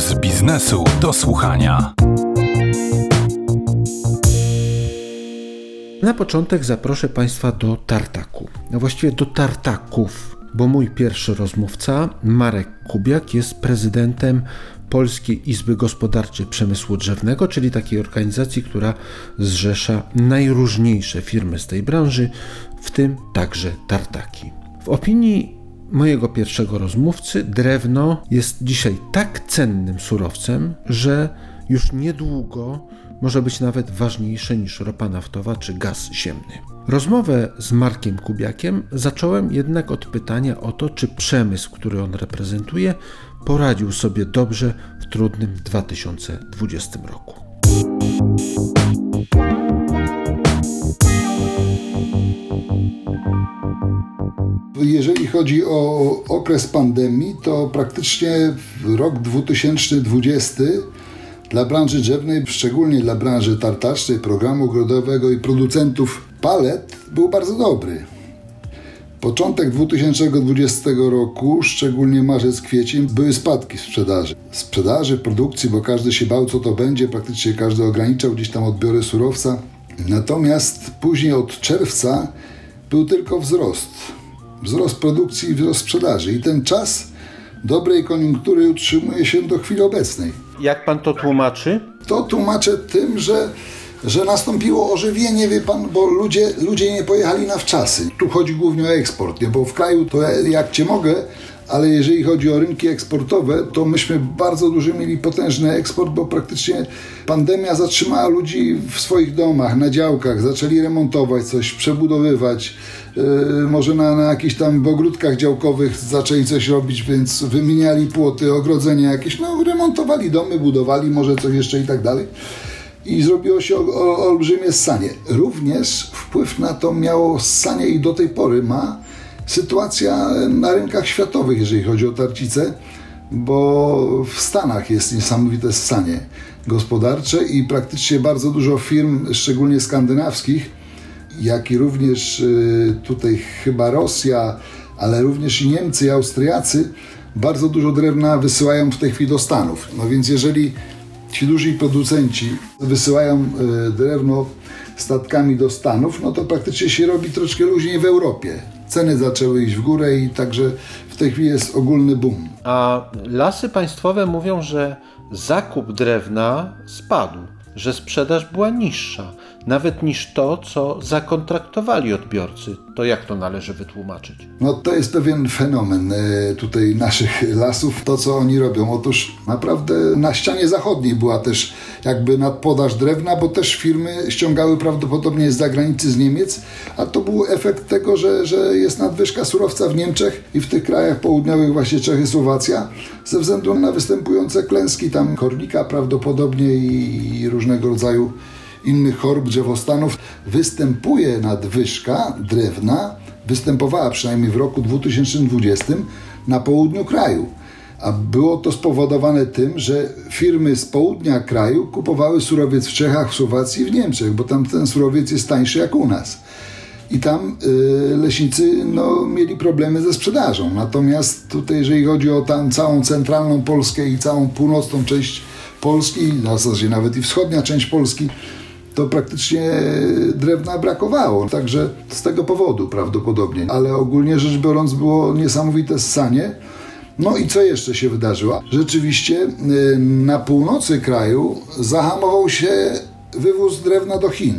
z biznesu do słuchania. Na początek zaproszę Państwa do tartaku, właściwie do tartaków, bo mój pierwszy rozmówca, Marek Kubiak, jest prezydentem Polskiej Izby Gospodarczej Przemysłu Drzewnego, czyli takiej organizacji, która zrzesza najróżniejsze firmy z tej branży, w tym także tartaki. W opinii mojego pierwszego rozmówcy drewno jest dzisiaj tak cennym surowcem, że już niedługo może być nawet ważniejsze niż ropa naftowa czy gaz ziemny. Rozmowę z Markiem Kubiakiem zacząłem jednak od pytania o to, czy przemysł, który on reprezentuje, poradził sobie dobrze w trudnym 2020 roku. Jeżeli chodzi o okres pandemii, to praktycznie rok 2020 dla branży drzewnej, szczególnie dla branży tartacznej, programu ogrodowego i producentów palet był bardzo dobry. Początek 2020 roku, szczególnie marzec, kwiecień, były spadki sprzedaży. Produkcji, bo każdy się bał, co to będzie, praktycznie każdy ograniczał gdzieś tam odbiory surowca. Natomiast później od czerwca był tylko wzrost. Wzrost produkcji i wzrost sprzedaży. I ten czas dobrej koniunktury utrzymuje się do chwili obecnej. Jak pan to tłumaczy? To tłumaczę tym, że nastąpiło ożywienie, wie pan, bo ludzie nie pojechali na wczasy. Tu chodzi głównie o eksport, nie? Bo w kraju to jak cię mogę, ale jeżeli chodzi o rynki eksportowe, to myśmy bardzo duży mieli potężny eksport, bo praktycznie pandemia zatrzymała ludzi w swoich domach, na działkach, zaczęli remontować coś, przebudowywać, może na jakichś tam ogródkach działkowych zaczęli coś robić, więc wymieniali płoty, ogrodzenia jakieś, remontowali domy, budowali może coś jeszcze i tak dalej. I zrobiło się olbrzymie ssanie. Również wpływ na to miało ssanie i do tej pory ma sytuacja na rynkach światowych, jeżeli chodzi o tarcice, bo w Stanach jest niesamowite ssanie gospodarcze i praktycznie bardzo dużo firm, szczególnie skandynawskich, jak i również tutaj chyba Rosja, ale również i Niemcy i Austriacy bardzo dużo drewna wysyłają w tej chwili do Stanów. No więc jeżeli ci duzi producenci wysyłają drewno statkami do Stanów, no to praktycznie się robi troszkę luźniej w Europie. Ceny zaczęły iść w górę i także w tej chwili jest ogólny boom. A lasy państwowe mówią, że zakup drewna spadł, że sprzedaż była niższa, nawet niż to, co zakontraktowali odbiorcy. To jak to należy wytłumaczyć? No to jest pewien fenomen tutaj naszych lasów, to co oni robią. Otóż naprawdę na ścianie zachodniej była też jakby nadpodaż drewna, bo też firmy ściągały prawdopodobnie z zagranicy, z Niemiec, a to był efekt tego, że jest nadwyżka surowca w Niemczech i w tych krajach południowych, właśnie Czechy, Słowacja, ze względu na występujące klęski tam kornika prawdopodobnie i różnego rodzaju innych chorób drzewostanów. Występuje nadwyżka drewna, występowała przynajmniej w roku 2020 na południu kraju. A było to spowodowane tym, że firmy z południa kraju kupowały surowiec w Czechach, w Słowacji i w Niemczech, bo tam ten surowiec jest tańszy jak u nas. I tam leśnicy mieli problemy ze sprzedażą. Natomiast tutaj, jeżeli chodzi o tam całą centralną Polskę i całą północną część Polski, w zasadzie nawet i wschodnia część Polski, to praktycznie drewna brakowało. Także z tego powodu prawdopodobnie. Ale ogólnie rzecz biorąc było niesamowite ssanie. No i co jeszcze się wydarzyło? Rzeczywiście na północy kraju zahamował się wywóz drewna do Chin.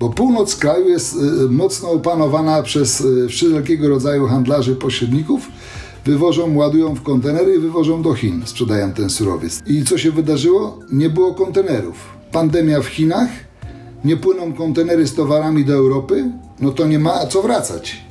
Bo północ kraju jest mocno opanowana przez wszelkiego rodzaju handlarzy, pośredników. Wywożą, ładują w kontenery i wywożą do Chin, sprzedają ten surowiec. I co się wydarzyło? Nie było kontenerów. Pandemia w Chinach, nie płyną kontenery z towarami do Europy, no to nie ma co wracać.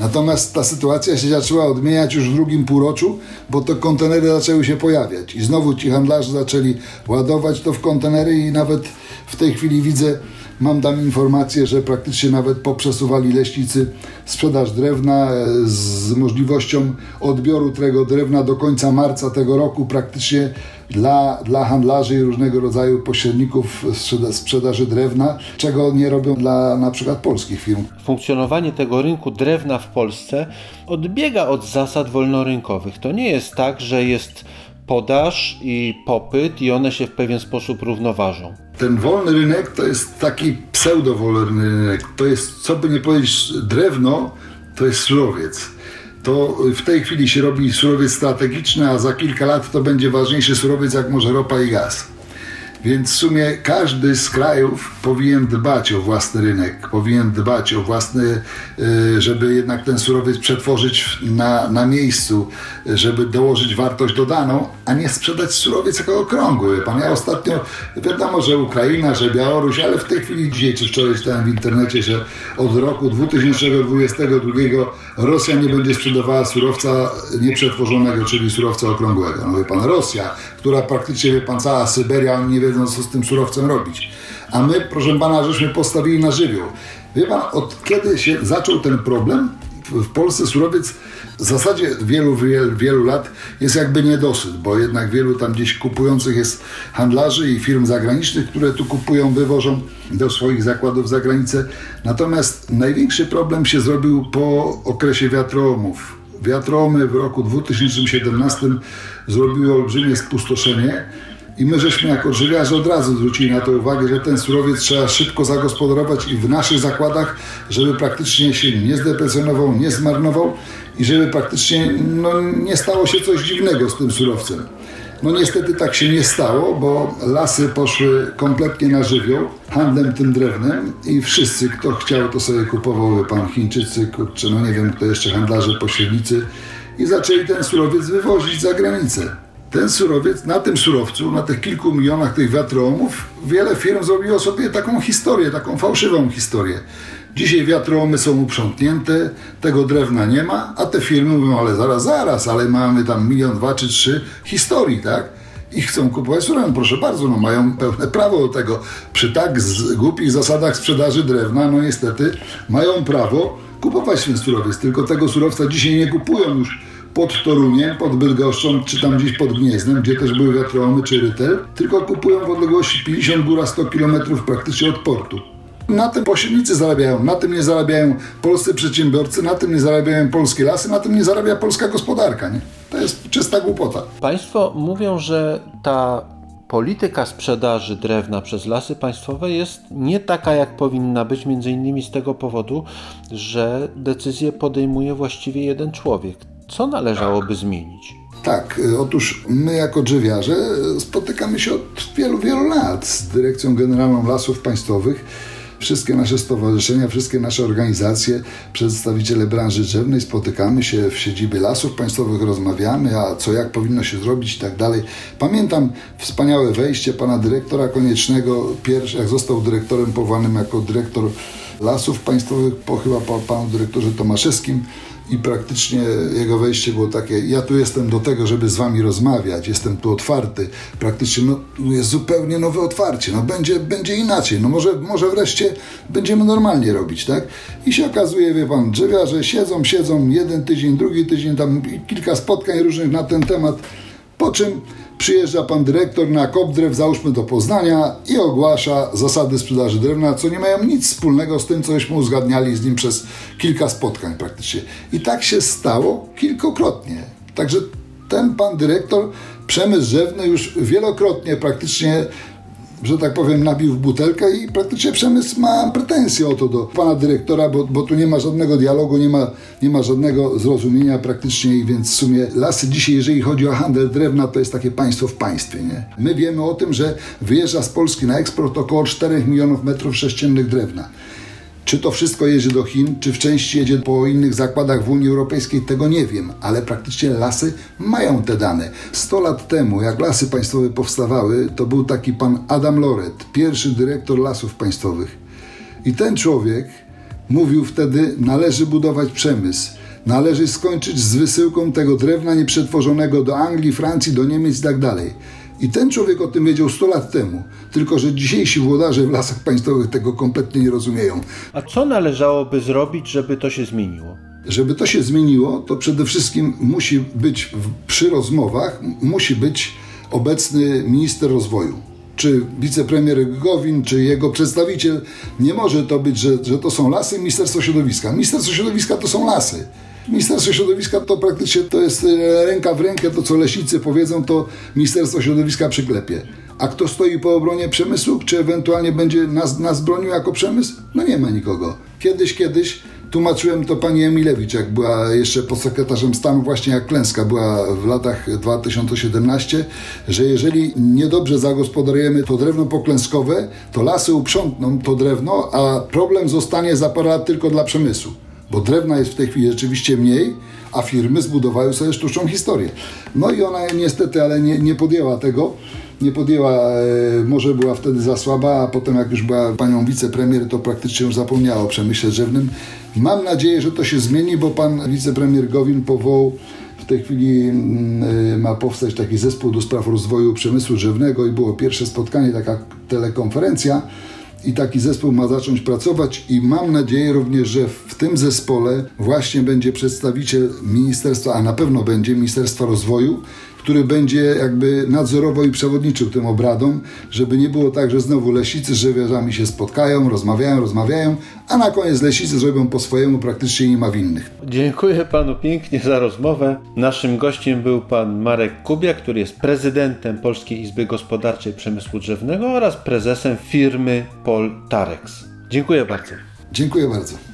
Natomiast ta sytuacja się zaczęła odmieniać już w drugim półroczu, bo to kontenery zaczęły się pojawiać. I znowu ci handlarze zaczęli ładować to w kontenery i nawet w tej chwili widzę, mam tam informację, że praktycznie nawet poprzesuwali leśnicy sprzedaż drewna z możliwością odbioru tego drewna do końca marca tego roku praktycznie dla handlarzy i różnego rodzaju pośredników sprzedaży drewna, czego nie robią dla na przykład polskich firm. Funkcjonowanie tego rynku drewna w Polsce odbiega od zasad wolnorynkowych. To nie jest tak, że jest podaż i popyt i one się w pewien sposób równoważą. Ten wolny rynek to jest taki pseudo-wolny rynek. To jest, co by nie powiedzieć, drewno to jest surowiec. To w tej chwili się robi surowiec strategiczny, a za kilka lat to będzie ważniejszy surowiec jak może ropa i gaz. Więc w sumie każdy z krajów powinien dbać o własny rynek, powinien dbać o własny, żeby jednak ten surowiec przetworzyć na miejscu, żeby dołożyć wartość dodaną, a nie sprzedać surowiec jako okrągły. Pan, ja ostatnio, wiadomo, że Ukraina, że Białoruś, ale w tej chwili dzisiaj czy wczoraj czytałem w internecie, że od roku 2022 Rosja nie będzie sprzedawała surowca nieprzetworzonego, czyli surowca okrągłego. No wie pan, Rosja, która praktycznie, wie pan, cała Syberia, oni nie wiedzą, co z tym surowcem robić. A my, proszę pana, żeśmy postawili na żywioł. Wie pan, od kiedy się zaczął ten problem, w Polsce surowiec w zasadzie wielu lat jest jakby niedosyt, bo jednak wielu tam gdzieś kupujących jest handlarzy i firm zagranicznych, które tu kupują, wywożą do swoich zakładów za granicę. Natomiast największy problem się zrobił po okresie wiatrołomów. Wiatrołomy w roku 2017 zrobiły olbrzymie spustoszenie. I my żeśmy jako drzewiarze od razu zwrócili na to uwagę, że ten surowiec trzeba szybko zagospodarować i w naszych zakładach, żeby praktycznie się nie zdeprecjonował, nie zmarnował i żeby praktycznie nie stało się coś dziwnego z tym surowcem. No niestety tak się nie stało, bo lasy poszły kompletnie na żywioł handlem tym drewnem i wszyscy, kto chciał, to sobie kupował, pan, Chińczycy, kurczę, no nie wiem, kto jeszcze, handlarze, pośrednicy i zaczęli ten surowiec wywozić za granicę. Ten surowiec, na tym surowcu, na tych kilku milionach tych wiatrołomów, wiele firm zrobiło sobie taką historię, taką fałszywą historię. Dzisiaj wiatrołomy są uprzątnięte, tego drewna nie ma, a te firmy mówią, ale zaraz, ale mamy tam 1, 2 czy 3 historii, tak? I chcą kupować surowiec, proszę bardzo, no mają pełne prawo do tego. Przy tak głupich zasadach sprzedaży drewna, no niestety, mają prawo kupować ten surowiec, tylko tego surowca dzisiaj nie kupują już pod Toruniem, pod Bydgoszczą, czy tam gdzieś pod Gniezdem, gdzie też były wiatrołomy czy rytel, tylko kupują w odległości 50, góra 100 km praktycznie od portu. Na tym pośrednicy zarabiają, na tym nie zarabiają polscy przedsiębiorcy, na tym nie zarabiają polskie lasy, na tym nie zarabia polska gospodarka, nie? To jest czysta głupota. Państwo mówią, że ta polityka sprzedaży drewna przez Lasy Państwowe jest nie taka, jak powinna być, między innymi z tego powodu, że decyzję podejmuje właściwie jeden człowiek. Co należałoby zmienić? Tak, otóż my jako drzewiarze spotykamy się od wielu lat z Dyrekcją Generalną Lasów Państwowych. Wszystkie nasze stowarzyszenia, wszystkie nasze organizacje, przedstawiciele branży drzewnej spotykamy się w siedzibie Lasów Państwowych, rozmawiamy, a co jak powinno się zrobić i tak dalej. Pamiętam wspaniałe wejście pana dyrektora Koniecznego, pierwszy, jak został dyrektorem powołanym jako dyrektor Lasów Państwowych, po chyba panu dyrektorze Tomaszewskim. I praktycznie jego wejście było takie, ja tu jestem do tego, żeby z wami rozmawiać, jestem tu otwarty. Praktycznie tu jest zupełnie nowe otwarcie, będzie inaczej, może wreszcie będziemy normalnie robić, tak? I się okazuje, wie pan, drzewiarze siedzą, jeden tydzień, drugi tydzień, tam kilka spotkań różnych na ten temat, po czym przyjeżdża pan dyrektor na Kopdrew, załóżmy do Poznania i ogłasza zasady sprzedaży drewna, co nie mają nic wspólnego z tym, cośmy uzgadniali z nim przez kilka spotkań praktycznie. I tak się stało kilkukrotnie. Także ten pan dyrektor przemysł drzewny już wielokrotnie praktycznie, że tak powiem, nabił w butelkę i praktycznie przemysł ma pretensje o to do pana dyrektora, bo tu nie ma żadnego dialogu, nie ma żadnego zrozumienia praktycznie i więc w sumie lasy dzisiaj, jeżeli chodzi o handel drewna, to jest takie państwo w państwie, nie? My wiemy o tym, że wyjeżdża z Polski na eksport około 4 milionów metrów sześciennych drewna. Czy to wszystko jedzie do Chin, czy w części jedzie po innych zakładach w Unii Europejskiej, tego nie wiem, ale praktycznie lasy mają te dane. 100 lat temu, jak Lasy Państwowe powstawały, to był taki pan Adam Loret, pierwszy dyrektor Lasów Państwowych. I ten człowiek mówił wtedy, należy budować przemysł, należy skończyć z wysyłką tego drewna nieprzetworzonego do Anglii, Francji, do Niemiec i tak dalej. I ten człowiek o tym wiedział 100 lat temu, tylko że dzisiejsi włodarze w Lasach Państwowych tego kompletnie nie rozumieją. A co należałoby zrobić, żeby to się zmieniło? Żeby to się zmieniło, to przede wszystkim musi być przy rozmowach, musi być obecny minister rozwoju. Czy wicepremier Gowin, czy jego przedstawiciel. Nie może to być, że to są lasy, Ministerstwo Środowiska. Ministerstwo Środowiska to są lasy. Ministerstwo Środowiska to praktycznie to jest ręka w rękę, to co leśnicy powiedzą, to Ministerstwo Środowiska przyklepie. A kto stoi po obronie przemysłu? Czy ewentualnie będzie nas bronił jako przemysł? No nie ma nikogo. Kiedyś tłumaczyłem to pani Emilewicz, jak była jeszcze podsekretarzem stanu, właśnie jak klęska była w latach 2017, że jeżeli niedobrze zagospodarujemy to drewno poklęskowe, to lasy uprzątną to drewno, a problem zostanie za parę lat tylko dla przemysłu. Bo drewna jest w tej chwili rzeczywiście mniej, a firmy zbudowały sobie sztuczną historię. No i ona niestety, ale nie podjęła tego. Nie podjęła, może była wtedy za słaba, a potem jak już była panią wicepremier, to praktycznie już zapomniała o przemyśle drzewnym. Mam nadzieję, że to się zmieni, bo pan wicepremier Gowin powołał, w tej chwili ma powstać taki zespół do spraw rozwoju przemysłu drzewnego i było pierwsze spotkanie, taka telekonferencja. I taki zespół ma zacząć pracować i mam nadzieję również, że w tym zespole właśnie będzie przedstawiciel ministerstwa, a na pewno będzie Ministerstwa Rozwoju, który będzie jakby nadzorował i przewodniczył tym obradom, żeby nie było tak, że znowu leśnicy z drzewiarzami się spotkają, rozmawiają, a na koniec leśnicy zrobią po swojemu, praktycznie nie ma winnych. Dziękuję panu pięknie za rozmowę. Naszym gościem był pan Marek Kubiak, który jest prezydentem Polskiej Izby Gospodarczej Przemysłu Drzewnego oraz prezesem firmy Poltarex. Dziękuję bardzo. Dziękuję bardzo.